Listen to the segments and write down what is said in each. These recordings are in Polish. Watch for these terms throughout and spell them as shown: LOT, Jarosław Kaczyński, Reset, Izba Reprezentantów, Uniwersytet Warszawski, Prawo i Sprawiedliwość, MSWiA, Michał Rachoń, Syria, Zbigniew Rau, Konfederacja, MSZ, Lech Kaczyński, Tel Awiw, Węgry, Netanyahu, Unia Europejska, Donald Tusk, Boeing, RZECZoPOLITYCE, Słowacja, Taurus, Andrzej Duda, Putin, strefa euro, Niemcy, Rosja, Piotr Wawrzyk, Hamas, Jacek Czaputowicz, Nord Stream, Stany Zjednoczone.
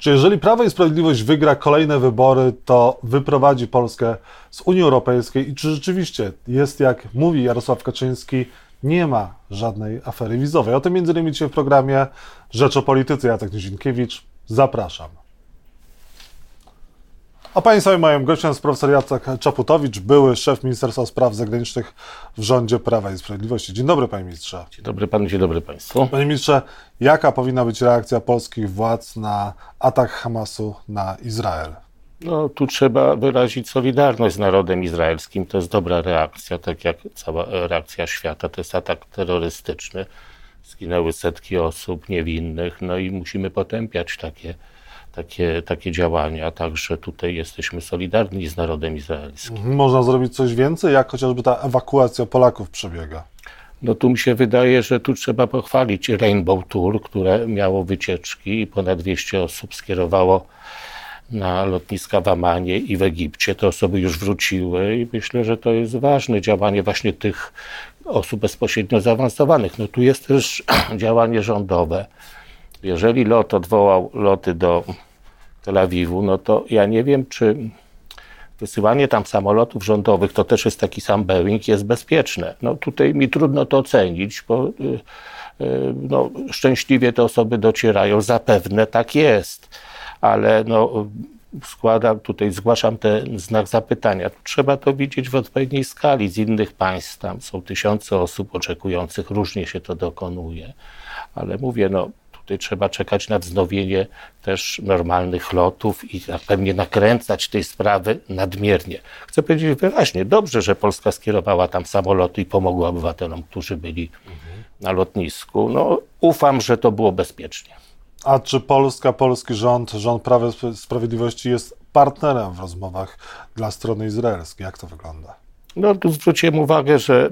Czy jeżeli Prawo i Sprawiedliwość wygra kolejne wybory, to wyprowadzi Polskę z Unii Europejskiej i czy rzeczywiście jest, jak mówi Jarosław Kaczyński, nie ma żadnej afery wizowej? O tym m.in. dzisiaj w programie Rzecz o Polityce. Jacek Czaputowicz, zapraszam. A Państwa i moim gościem jest profesor Jacek Czaputowicz, były szef Ministerstwa Spraw Zagranicznych w rządzie Prawa i Sprawiedliwości. Dzień dobry, panie ministrze. Dzień dobry panu, dzień dobry państwu. Panie ministrze, jaka powinna być reakcja polskich władz na atak Hamasu na Izrael? No, tu trzeba wyrazić solidarność z narodem izraelskim. To jest dobra reakcja, tak jak cała reakcja świata. To jest atak terrorystyczny. Zginęły setki osób niewinnych, no i musimy potępiać takie działania, także tutaj jesteśmy solidarni z narodem izraelskim. Można zrobić coś więcej, jak chociażby ta ewakuacja Polaków przebiega? No tu mi się wydaje, że tu trzeba pochwalić Rainbow Tour, które miało wycieczki i ponad 200 osób skierowało na lotniska w Amanie i w Egipcie. Te osoby już wróciły i myślę, że to jest ważne działanie właśnie tych osób bezpośrednio zaawansowanych. No tu jest też działanie rządowe. Jeżeli LOT odwołał loty do Tel Awiwu, no to ja nie wiem, czy wysyłanie tam samolotów rządowych, to też jest taki sam Boeing, jest bezpieczne. No tutaj mi trudno to ocenić, bo no, szczęśliwie te osoby docierają, zapewne tak jest, ale no, zgłaszam ten znak zapytania. Trzeba to widzieć w odpowiedniej skali. Z innych państw tam są tysiące osób oczekujących, różnie się to dokonuje, ale mówię, no trzeba czekać na wznowienie też normalnych lotów i pewnie nakręcać tej sprawy nadmiernie. Chcę powiedzieć wyraźnie, dobrze, że Polska skierowała tam samoloty i pomogła obywatelom, którzy byli na lotnisku. No, ufam, że to było bezpiecznie. A czy Polska, polski rząd, rząd Prawa i Sprawiedliwości jest partnerem w rozmowach dla strony izraelskiej? Jak to wygląda? No tu zwróciłem uwagę, że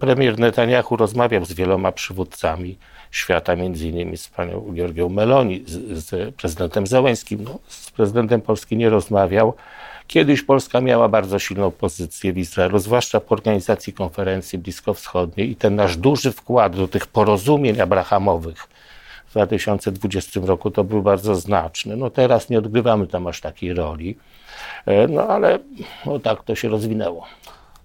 premier Netanyahu rozmawiał z wieloma przywódcami świata, między innymi z panią Giorgią Meloni, z prezydentem Zeleńskim. No, z prezydentem Polski nie rozmawiał. Kiedyś Polska miała bardzo silną pozycję w Izraelu, zwłaszcza po organizacji konferencji bliskowschodniej i ten nasz duży wkład do tych porozumień abrahamowych w 2020 roku to był bardzo znaczny. No teraz nie odgrywamy tam aż takiej roli, no ale no, tak to się rozwinęło.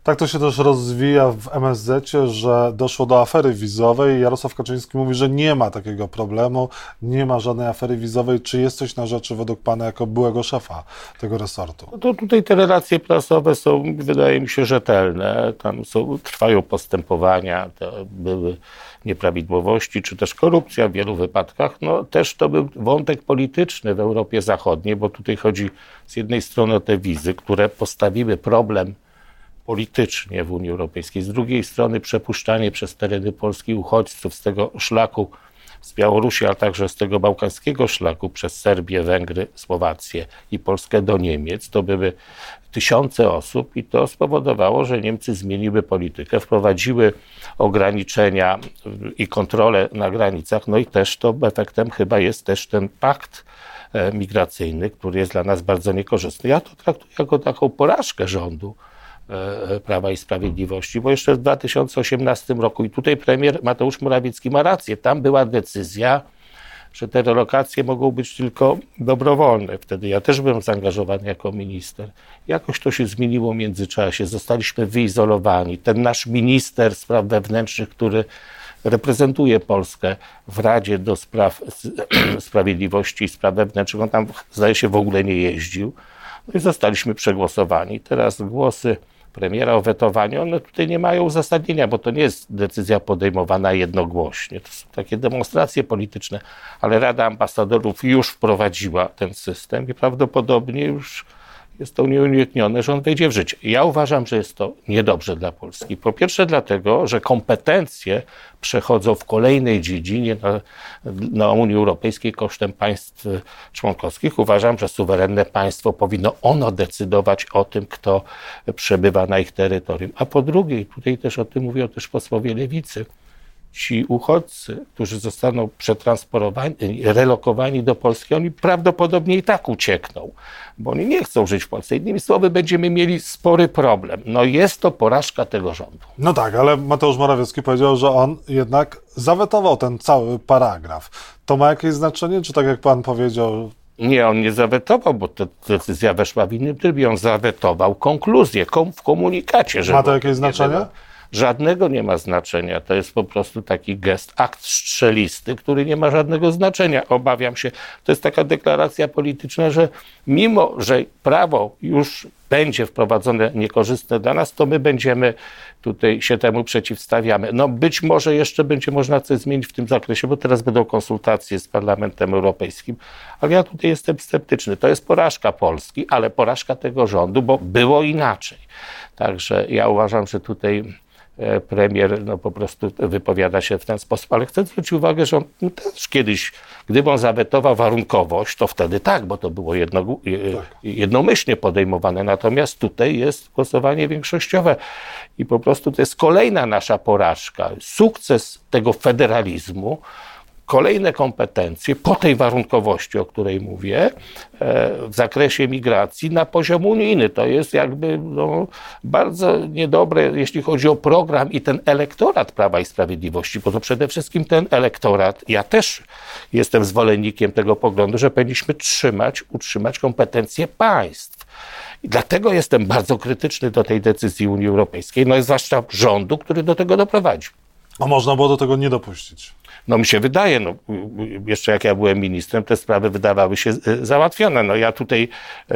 Tak to się też rozwija w MSZ-cie, że doszło do afery wizowej. Jarosław Kaczyński mówi, że nie ma takiego problemu, nie ma żadnej afery wizowej. Czy jest coś na rzeczy według pana jako byłego szefa tego resortu? No to tutaj te relacje prasowe są, wydaje mi się, rzetelne. Tam trwają postępowania, to były nieprawidłowości, czy też korupcja w wielu wypadkach. No też to był wątek polityczny w Europie Zachodniej, bo tutaj chodzi z jednej strony o te wizy, które postawiły problem politycznie w Unii Europejskiej. Z drugiej strony przepuszczanie przez tereny Polski uchodźców z tego szlaku z Białorusi, a także z tego bałkańskiego szlaku przez Serbię, Węgry, Słowację i Polskę do Niemiec. To były tysiące osób i to spowodowało, że Niemcy zmieniły politykę, wprowadziły ograniczenia i kontrolę na granicach. No i też to efektem chyba jest też ten pakt migracyjny, który jest dla nas bardzo niekorzystny. Ja to traktuję jako taką porażkę rządu Prawa i Sprawiedliwości, bo jeszcze w 2018 roku i tutaj premier Mateusz Morawiecki ma rację, tam była decyzja, że te relokacje mogą być tylko dobrowolne. Wtedy ja też byłem zaangażowany jako minister. Jakoś to się zmieniło w międzyczasie, zostaliśmy wyizolowani. Ten nasz minister spraw wewnętrznych, który reprezentuje Polskę w Radzie do Spraw Sprawiedliwości i Spraw Wewnętrznych, on tam zdaje się w ogóle nie jeździł. No i zostaliśmy przegłosowani. Teraz głosy premiera o wetowaniu, one tutaj nie mają uzasadnienia, bo to nie jest decyzja podejmowana jednogłośnie. To są takie demonstracje polityczne, ale Rada Ambasadorów już wprowadziła ten system i prawdopodobnie już jest to nieuniknione, że on wejdzie w życie. Ja uważam, że jest to niedobrze dla Polski. Po pierwsze dlatego, że kompetencje przechodzą w kolejnej dziedzinie na Unii Europejskiej kosztem państw członkowskich. Uważam, że suwerenne państwo powinno ono decydować o tym, kto przebywa na ich terytorium. A po drugie, i tutaj też o tym mówią też posłowie Lewicy, ci uchodźcy, którzy zostaną relokowani do Polski, oni prawdopodobnie i tak uciekną, bo oni nie chcą żyć w Polsce. Innymi słowy, będziemy mieli spory problem. No jest to porażka tego rządu. No tak, ale Mateusz Morawiecki powiedział, że on jednak zawetował ten cały paragraf. To ma jakieś znaczenie, czy tak jak pan powiedział, Nie, on nie zawetował, bo ta decyzja weszła w innym trybie. On zawetował konkluzję w komunikacie. Że ma to jakieś znaczenie? Żadnego nie ma znaczenia. To jest po prostu taki gest, akt strzelisty, który nie ma żadnego znaczenia. Obawiam się, to jest taka deklaracja polityczna, że mimo, że prawo już będzie wprowadzone niekorzystne dla nas, to my będziemy tutaj się temu przeciwstawiamy. No być może jeszcze będzie można coś zmienić w tym zakresie, bo teraz będą konsultacje z Parlamentem Europejskim, ale ja tutaj jestem sceptyczny. To jest porażka Polski, ale porażka tego rządu, bo było inaczej. Także ja uważam, że tutaj premier po prostu wypowiada się w ten sposób, ale chcę zwrócić uwagę, że on też kiedyś, gdyby on zawetował warunkowość, to wtedy tak, bo to było jednomyślnie podejmowane, natomiast tutaj jest głosowanie większościowe i po prostu to jest kolejna nasza porażka, sukces tego federalizmu, kolejne kompetencje po tej warunkowości, o której mówię, w zakresie migracji na poziom unijny. To jest jakby bardzo niedobre, jeśli chodzi o program i ten elektorat Prawa i Sprawiedliwości, bo to przede wszystkim ten elektorat, ja też jestem zwolennikiem tego poglądu, że powinniśmy utrzymać kompetencje państw. I dlatego jestem bardzo krytyczny do tej decyzji Unii Europejskiej, no i zwłaszcza rządu, który do tego doprowadził. A można było do tego nie dopuścić? No mi się wydaje, jeszcze jak ja byłem ministrem, te sprawy wydawały się załatwione. No ja tutaj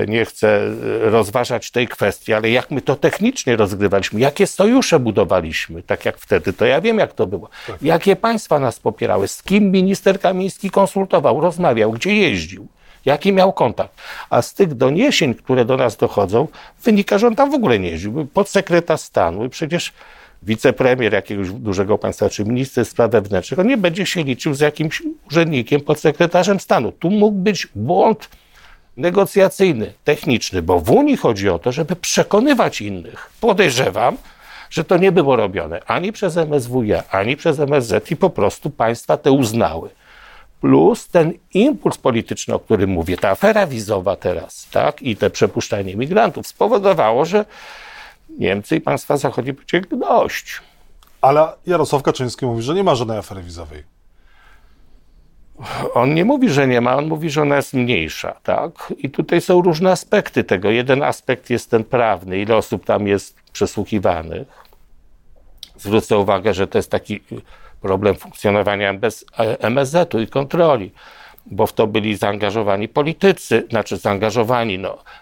nie chcę rozważać tej kwestii, ale jak my to technicznie rozgrywaliśmy, jakie sojusze budowaliśmy, tak jak wtedy, to ja wiem jak to było. Tak. Jakie państwa nas popierały, z kim minister Kamiński konsultował, rozmawiał, gdzie jeździł, jaki miał kontakt. A z tych doniesień, które do nas dochodzą, wynika, że on tam w ogóle nie jeździł. Był podsekretarz stanu i przecież wicepremier jakiegoś dużego państwa, czy minister spraw wewnętrznych, on nie będzie się liczył z jakimś urzędnikiem, podsekretarzem stanu. Tu mógł być błąd negocjacyjny, techniczny, bo w Unii chodzi o to, żeby przekonywać innych. Podejrzewam, że to nie było robione ani przez MSWiA, ani przez MSZ i po prostu państwa te uznały. Plus ten impuls polityczny, o którym mówię, ta afera wizowa teraz, tak, i te przepuszczanie migrantów spowodowało, że Niemcy i państwa zachodnie powiedzieli dość. Ale Jarosław Kaczyński mówi, że nie ma żadnej afery wizowej. On nie mówi, że nie ma, on mówi, że ona jest mniejsza, tak? I tutaj są różne aspekty tego. Jeden aspekt jest ten prawny, ile osób tam jest przesłuchiwanych. Zwrócę uwagę, że to jest taki problem funkcjonowania MSZ-u i kontroli, bo w to byli zaangażowani politycy,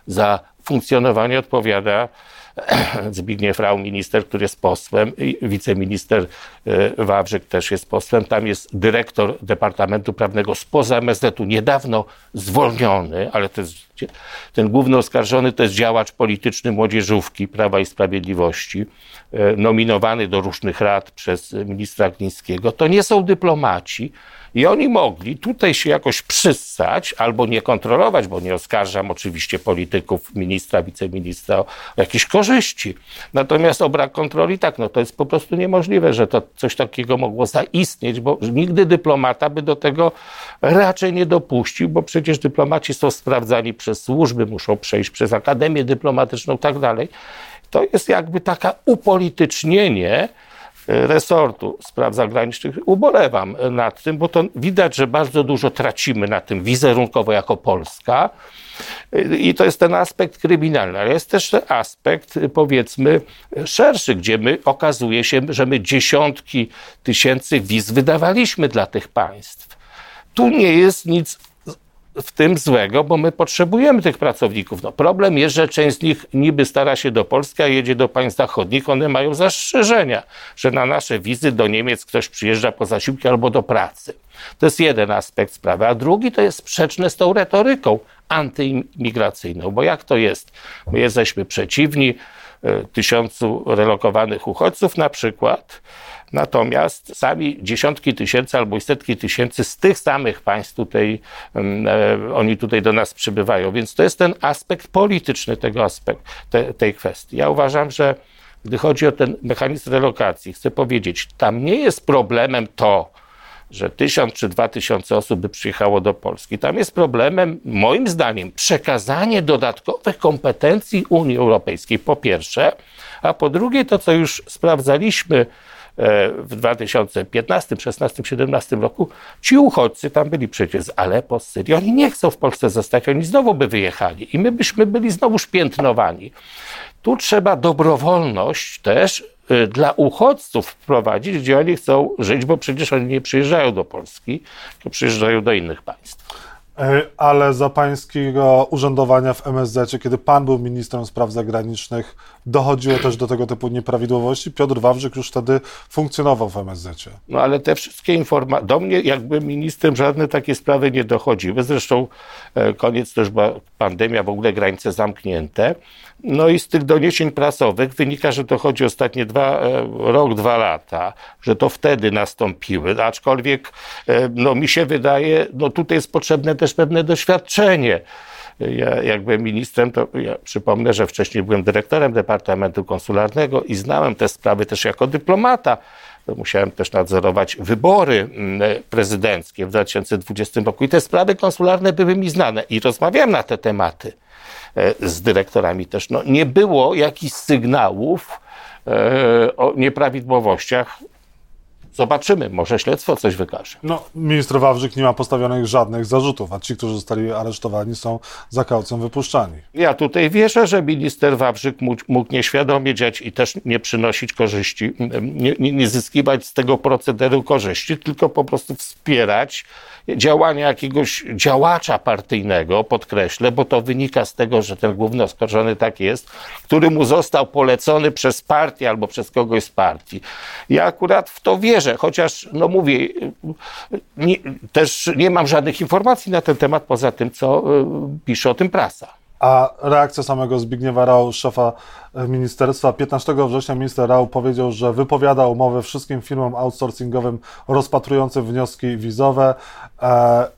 za funkcjonowanie odpowiada Zbigniew Rau, minister, który jest posłem, wiceminister Wawrzyk też jest posłem, tam jest dyrektor Departamentu Prawnego spoza MSZ-u, niedawno zwolniony, ale to jest, ten główny oskarżony to jest działacz polityczny młodzieżówki Prawa i Sprawiedliwości, nominowany do różnych rad przez ministra Glińskiego. To nie są dyplomaci i oni mogli tutaj się jakoś przyssać albo nie kontrolować, bo nie oskarżam oczywiście polityków, ministra, wiceministra o jakieś korzyści. Natomiast o brak kontroli tak, to jest po prostu niemożliwe, że to coś takiego mogło zaistnieć, bo nigdy dyplomata by do tego raczej nie dopuścił, bo przecież dyplomaci są sprawdzani przez służby, muszą przejść przez Akademię Dyplomatyczną i tak dalej. To jest jakby taka upolitycznienie resortu spraw zagranicznych. Ubolewam nad tym, bo to widać, że bardzo dużo tracimy na tym wizerunkowo jako Polska i to jest ten aspekt kryminalny, ale jest też ten aspekt, powiedzmy, szerszy, gdzie my okazuje się, że my dziesiątki tysięcy wiz wydawaliśmy dla tych państw. Tu nie jest nic w tym złego, bo my potrzebujemy tych pracowników. Problem jest, że część z nich niby stara się do Polski, a jedzie do państw zachodnich, one mają zastrzeżenia, że na nasze wizy do Niemiec ktoś przyjeżdża po zasiłki albo do pracy. To jest jeden aspekt sprawy, a drugi to jest sprzeczne z tą retoryką antyimigracyjną, bo jak to jest? My jesteśmy przeciwni 1,000 relokowanych uchodźców na przykład, natomiast sami dziesiątki tysięcy albo i setki tysięcy z tych samych państw tutaj, oni tutaj do nas przybywają. Więc to jest ten aspekt polityczny tego tej kwestii. Ja uważam, że gdy chodzi o ten mechanizm relokacji, chcę powiedzieć, tam nie jest problemem to, że 1000 czy 2000 osób by przyjechało do Polski. Tam jest problemem, moim zdaniem, przekazanie dodatkowych kompetencji Unii Europejskiej, po pierwsze, a po drugie to, co już sprawdzaliśmy w 2015, 16, 17 roku, ci uchodźcy tam byli przecież z Aleppo, z Syrii, oni nie chcą w Polsce zostać, oni znowu by wyjechali i my byśmy byli znowuż piętnowani. Tu trzeba dobrowolność też dla uchodźców wprowadzić, gdzie oni chcą żyć, bo przecież oni nie przyjeżdżają do Polski, tylko przyjeżdżają do innych państw. Ale za pańskiego urzędowania w MSZ, kiedy pan był ministrem spraw zagranicznych, dochodziło też do tego typu nieprawidłowości. Piotr Wawrzyk już wtedy funkcjonował w MSZ. No ale te wszystkie informacje, do mnie jakby ministrem żadne takie sprawy nie dochodziły. Zresztą koniec też była pandemia, w ogóle granice zamknięte. No i z tych doniesień prasowych wynika, że to chodzi o ostatnie dwa lata, że to wtedy nastąpiły, aczkolwiek no mi się wydaje, no tutaj jest potrzebne też pewne doświadczenie. Ja jak byłem ministrem, to ja przypomnę, że wcześniej byłem dyrektorem Departamentu Konsularnego i znałem te sprawy też jako dyplomata. To musiałem też nadzorować wybory prezydenckie w 2020 roku i te sprawy konsularne były mi znane i rozmawiałem na te tematy z dyrektorami też. No, nie było jakichś sygnałów o nieprawidłowościach. Zobaczymy, może śledztwo coś wykaże. No, minister Wawrzyk nie ma postawionych żadnych zarzutów, a ci, którzy zostali aresztowani, są za kaucją wypuszczani. Ja tutaj wierzę, że minister Wawrzyk mógł nieświadomie dziać i też nie przynosić korzyści, nie zyskiwać z tego procederu korzyści, tylko po prostu wspierać działania jakiegoś działacza partyjnego, podkreślę, bo to wynika z tego, że ten główny oskarżony tak jest, który mu został polecony przez partię albo przez kogoś z partii. Ja akurat w to wierzę. Chociaż, no mówię, też nie mam żadnych informacji na ten temat, poza tym, co pisze o tym prasa. A reakcja samego Zbigniewa Rau, szefa ministerstwa. 15 września minister Rau powiedział, że wypowiada umowę wszystkim firmom outsourcingowym rozpatrującym wnioski wizowe.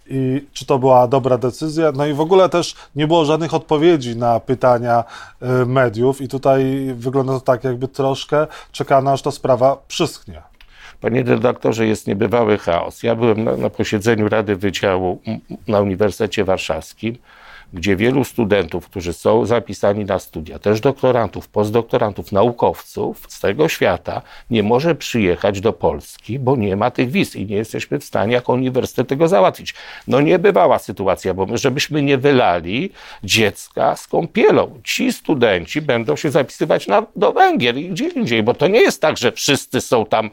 I czy to była dobra decyzja? No i w ogóle też nie było żadnych odpowiedzi na pytania mediów i tutaj wygląda to tak, jakby troszkę czekano, aż ta sprawa przyschnie. Panie redaktorze, jest niebywały chaos. Ja byłem na posiedzeniu Rady Wydziału na Uniwersytecie Warszawskim, gdzie wielu studentów, którzy są zapisani na studia, też doktorantów, postdoktorantów, naukowców z tego świata, nie może przyjechać do Polski, bo nie ma tych wiz i nie jesteśmy w stanie jako uniwersytet tego załatwić. No niebywała sytuacja, bo my, żebyśmy nie wylali dziecka z kąpielą. Ci studenci będą się zapisywać do Węgier i gdzie indziej, bo to nie jest tak, że wszyscy są tam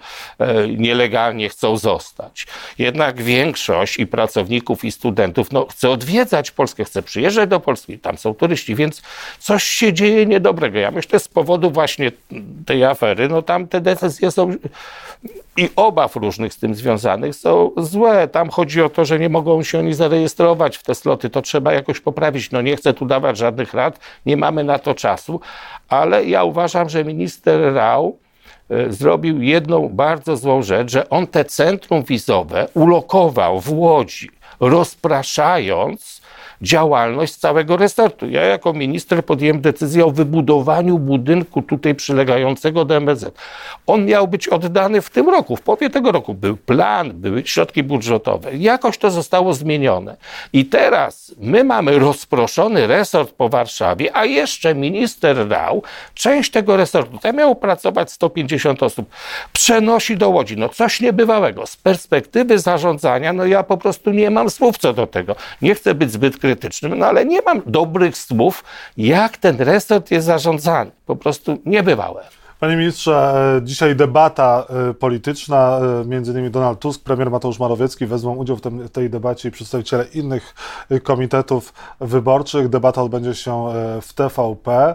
nielegalnie, chcą zostać. Jednak większość i pracowników, i studentów chce odwiedzać Polskę, chce przyjechać. Jeżdżę do Polski, tam są turyści, więc coś się dzieje niedobrego. Ja myślę, z powodu właśnie tej afery, no tam te decyzje są i obaw różnych z tym związanych są złe. Tam chodzi o to, że nie mogą się oni zarejestrować w te sloty, to trzeba jakoś poprawić. No nie chcę tu dawać żadnych rad, nie mamy na to czasu, ale ja uważam, że minister Rau zrobił jedną bardzo złą rzecz, że on te centrum wizowe ulokował w Łodzi, rozpraszając działalność całego resortu. Ja jako minister podjąłem decyzję o wybudowaniu budynku tutaj przylegającego do MSZ. On miał być oddany w tym roku, w połowie tego roku. Był plan, były środki budżetowe. Jakoś to zostało zmienione. I teraz my mamy rozproszony resort po Warszawie, a jeszcze minister Rau część tego resortu, tam miało pracować 150 osób, przenosi do Łodzi. No coś niebywałego. Z perspektywy zarządzania, no ja po prostu nie mam słów co do tego. Nie chcę być zbyt krytycznym, no ale nie mam dobrych słów, jak ten resort jest zarządzany. Po prostu niebywałe. Panie ministrze, dzisiaj debata polityczna, między innymi Donald Tusk, premier Mateusz Morawiecki wezmą udział w tej debacie i przedstawiciele innych komitetów wyborczych. Debata odbędzie się w TVP.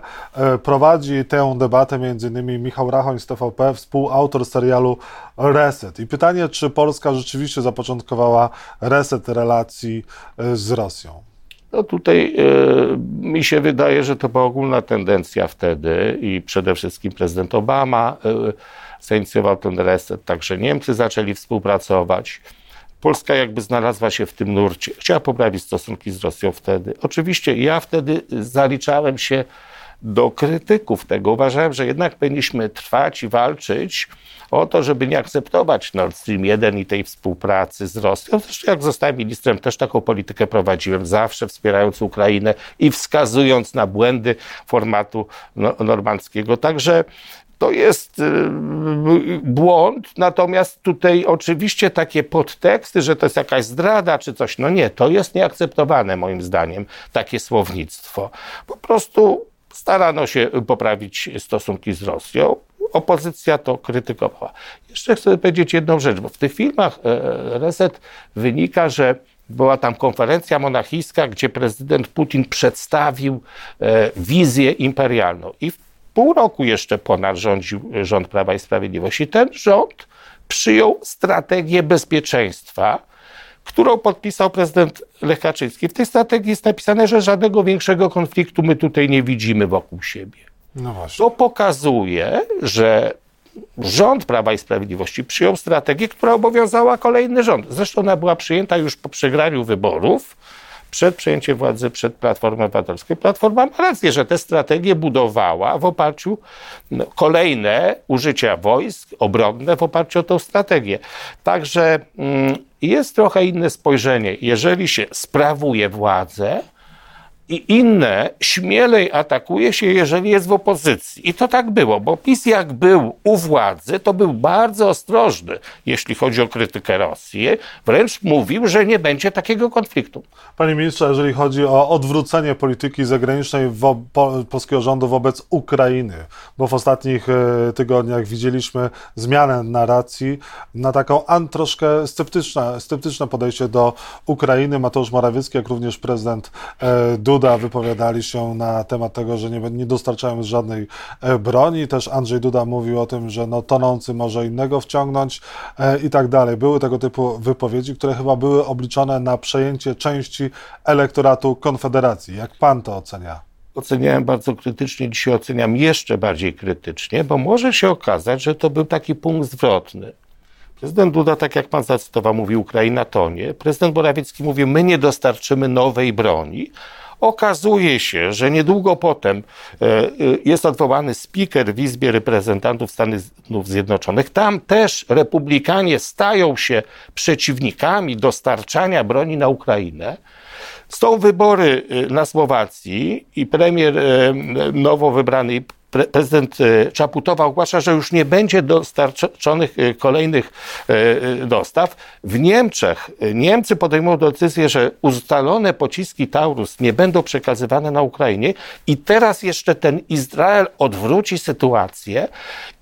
Prowadzi tę debatę między innymi Michał Rachoń z TVP, współautor serialu Reset. I pytanie, czy Polska rzeczywiście zapoczątkowała reset relacji z Rosją? No tutaj mi się wydaje, że to była ogólna tendencja wtedy i przede wszystkim prezydent Obama zainicjował ten reset, także Niemcy zaczęli współpracować. Polska jakby znalazła się w tym nurcie. Chciała poprawić stosunki z Rosją wtedy. Oczywiście ja wtedy zaliczałem się do krytyków tego. Uważałem, że jednak powinniśmy trwać i walczyć o to, żeby nie akceptować Nord Stream 1 i tej współpracy z Rosją. Zresztą jak zostałem ministrem, też taką politykę prowadziłem, zawsze wspierając Ukrainę i wskazując na błędy formatu normandzkiego. Także To jest błąd, natomiast tutaj oczywiście takie podteksty, że to jest jakaś zdrada czy coś, no nie, to jest nieakceptowane moim zdaniem, takie słownictwo. Po prostu starano się poprawić stosunki z Rosją, opozycja to krytykowała. Jeszcze chcę powiedzieć jedną rzecz, bo w tych filmach Reset wynika, że była tam konferencja monachijska, gdzie prezydent Putin przedstawił wizję imperialną i pół roku jeszcze ponad rządził rząd Prawa i Sprawiedliwości. I ten rząd przyjął strategię bezpieczeństwa, którą podpisał prezydent Lech Kaczyński. W tej strategii jest napisane, że żadnego większego konfliktu my tutaj nie widzimy wokół siebie. No właśnie. To pokazuje, że rząd Prawa i Sprawiedliwości przyjął strategię, która obowiązała kolejny rząd. Zresztą ona była przyjęta już po przegraniu wyborów, przed przejęciem władzy, przed Platformą Obywatelską. Platforma ma rację, że tę strategię budowała w oparciu o kolejne użycia wojsk obronne w oparciu o tę strategię. Także jest trochę inne spojrzenie. Jeżeli się sprawuje władzę i inne śmielej atakuje się, jeżeli jest w opozycji. I to tak było, bo PiS jak był u władzy, to był bardzo ostrożny, jeśli chodzi o krytykę Rosji. Wręcz mówił, że nie będzie takiego konfliktu. Panie ministrze, jeżeli chodzi o odwrócenie polityki zagranicznej polskiego rządu wobec Ukrainy, bo w ostatnich tygodniach widzieliśmy zmianę narracji na taką troszkę sceptyczne podejście do Ukrainy. Mateusz Morawiecki, jak również prezydent Duda wypowiadali się na temat tego, że nie dostarczają żadnej broni. Też Andrzej Duda mówił o tym, że no, tonący może innego wciągnąć i tak dalej. Były tego typu wypowiedzi, które chyba były obliczone na przejęcie części elektoratu Konfederacji. Jak pan to ocenia? Oceniałem bardzo krytycznie, dzisiaj oceniam jeszcze bardziej krytycznie, bo może się okazać, że to był taki punkt zwrotny. Prezydent Duda, tak jak pan zacytował, mówi Ukraina tonie. Prezydent Morawiecki mówi, my nie dostarczymy nowej broni. Okazuje się, że niedługo potem jest odwołany speaker w Izbie Reprezentantów Stanów Zjednoczonych. Tam też republikanie stają się przeciwnikami dostarczania broni na Ukrainę. Są wybory na Słowacji i premier nowo wybrany prezydent Czaputowa ogłasza, że już nie będzie dostarczonych kolejnych dostaw. W Niemczech Niemcy podejmują decyzję, że ustalone pociski Taurus nie będą przekazywane na Ukrainie i teraz jeszcze ten Izrael odwróci sytuację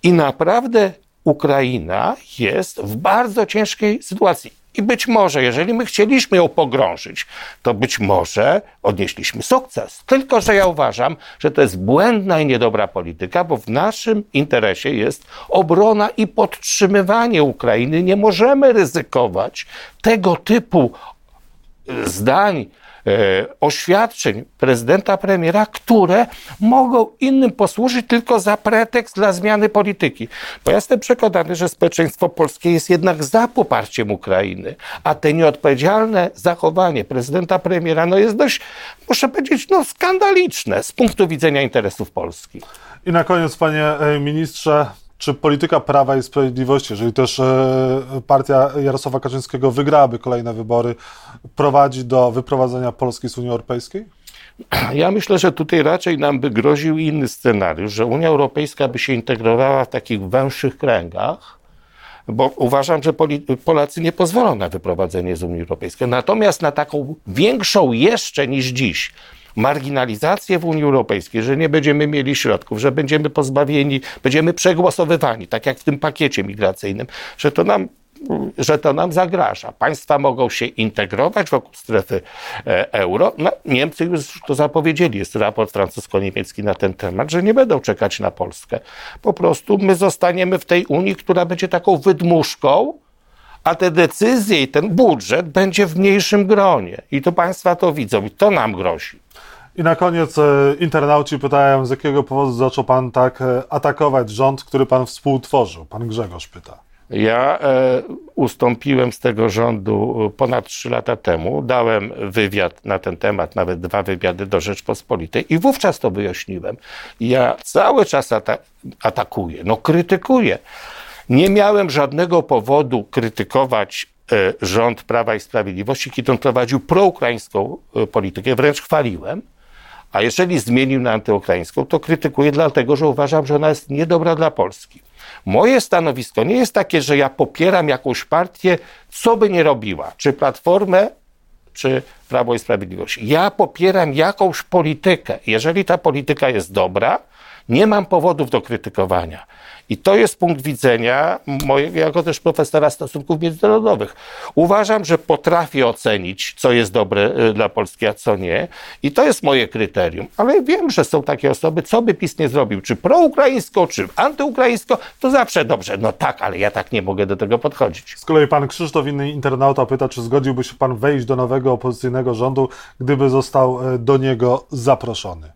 i naprawdę Ukraina jest w bardzo ciężkiej sytuacji. I być może, jeżeli my chcieliśmy ją pogrążyć, to być może odnieśliśmy sukces. Tylko że ja uważam, że to jest błędna i niedobra polityka, bo w naszym interesie jest obrona i podtrzymywanie Ukrainy. Nie możemy ryzykować tego typu zdań, oświadczeń prezydenta, premiera, które mogą innym posłużyć tylko za pretekst dla zmiany polityki. Bo ja jestem przekonany, że społeczeństwo polskie jest jednak za poparciem Ukrainy, a te nieodpowiedzialne zachowanie prezydenta, premiera no jest dość, muszę powiedzieć, no skandaliczne z punktu widzenia interesów Polski. I na koniec, panie ministrze, czy polityka Prawa i Sprawiedliwości, jeżeli też partia Jarosława Kaczyńskiego wygrałaby kolejne wybory, prowadzi do wyprowadzenia Polski z Unii Europejskiej? Ja myślę, że tutaj raczej nam by groził inny scenariusz, że Unia Europejska by się integrowała w takich węższych kręgach, bo uważam, że Polacy nie pozwolą na wyprowadzenie z Unii Europejskiej. Natomiast na taką większą jeszcze niż dziś marginalizację w Unii Europejskiej, że nie będziemy mieli środków, że będziemy pozbawieni, będziemy przegłosowywani, tak jak w tym pakiecie migracyjnym, że to nam zagraża. Państwa mogą się integrować wokół strefy euro. No, Niemcy już to zapowiedzieli. Jest raport francusko-niemiecki na ten temat, że nie będą czekać na Polskę. Po prostu my zostaniemy w tej Unii, która będzie taką wydmuszką, a te decyzje i ten budżet będzie w mniejszym gronie. I to państwa to widzą i to nam grozi. I na koniec internauci pytają, z jakiego powodu zaczął pan tak atakować rząd, który pan współtworzył? Pan Grzegorz pyta. Ja ustąpiłem z tego rządu ponad 3 lata temu. Dałem wywiad na ten temat, nawet 2 wywiady do Rzeczpospolitej i wówczas to wyjaśniłem. Ja cały czas atakuję, krytykuję. Nie miałem żadnego powodu krytykować rząd Prawa i Sprawiedliwości, kiedy on prowadził proukraińską politykę, wręcz chwaliłem, A jeżeli zmienił na antyukraińską, to krytykuję dlatego, że uważam, że ona jest niedobra dla Polski. Moje stanowisko nie jest takie, że ja popieram jakąś partię, co by nie robiła, czy Platformę, czy Prawo i Sprawiedliwość. Ja popieram jakąś politykę. Jeżeli ta polityka jest dobra, nie mam powodów do krytykowania. I to jest punkt widzenia mojego, jako też profesora stosunków międzynarodowych. Uważam, że potrafię ocenić, co jest dobre dla Polski, a co nie. I to jest moje kryterium. Ale wiem, że są takie osoby, co by PiS nie zrobił, czy proukraińsko, czy antyukraińsko, to zawsze dobrze. No tak, ale ja tak nie mogę do tego podchodzić. Z kolei pan Krzysztof, inny internauta, pyta, czy zgodziłby się pan wejść do nowego opozycyjnego rządu, gdyby został do niego zaproszony?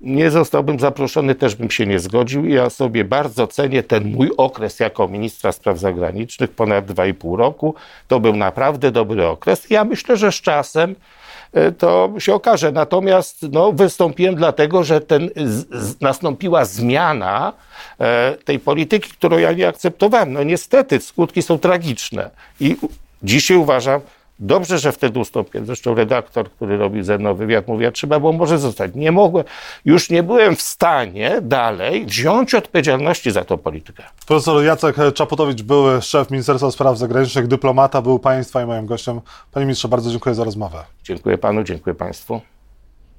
Nie zostałbym zaproszony, też bym się nie zgodził. Ja sobie bardzo cenię ten mój okres jako ministra spraw zagranicznych, ponad 2,5 roku. To był naprawdę dobry okres. Ja myślę, że z czasem to się okaże. Natomiast wystąpiłem dlatego, że nastąpiła zmiana tej polityki, którą ja nie akceptowałem. Niestety skutki są tragiczne. I dzisiaj uważam, dobrze, że wtedy ustąpiłem. Zresztą redaktor, który robił ze mną wywiad, mówił, trzeba było może zostać. Nie mogłem, już nie byłem w stanie dalej wziąć odpowiedzialności za tą politykę. Profesor Jacek Czaputowicz, były szef Ministerstwa Spraw Zagranicznych, dyplomata, był państwa i moim gościem. Panie ministrze, bardzo dziękuję za rozmowę. Dziękuję panu, dziękuję państwu.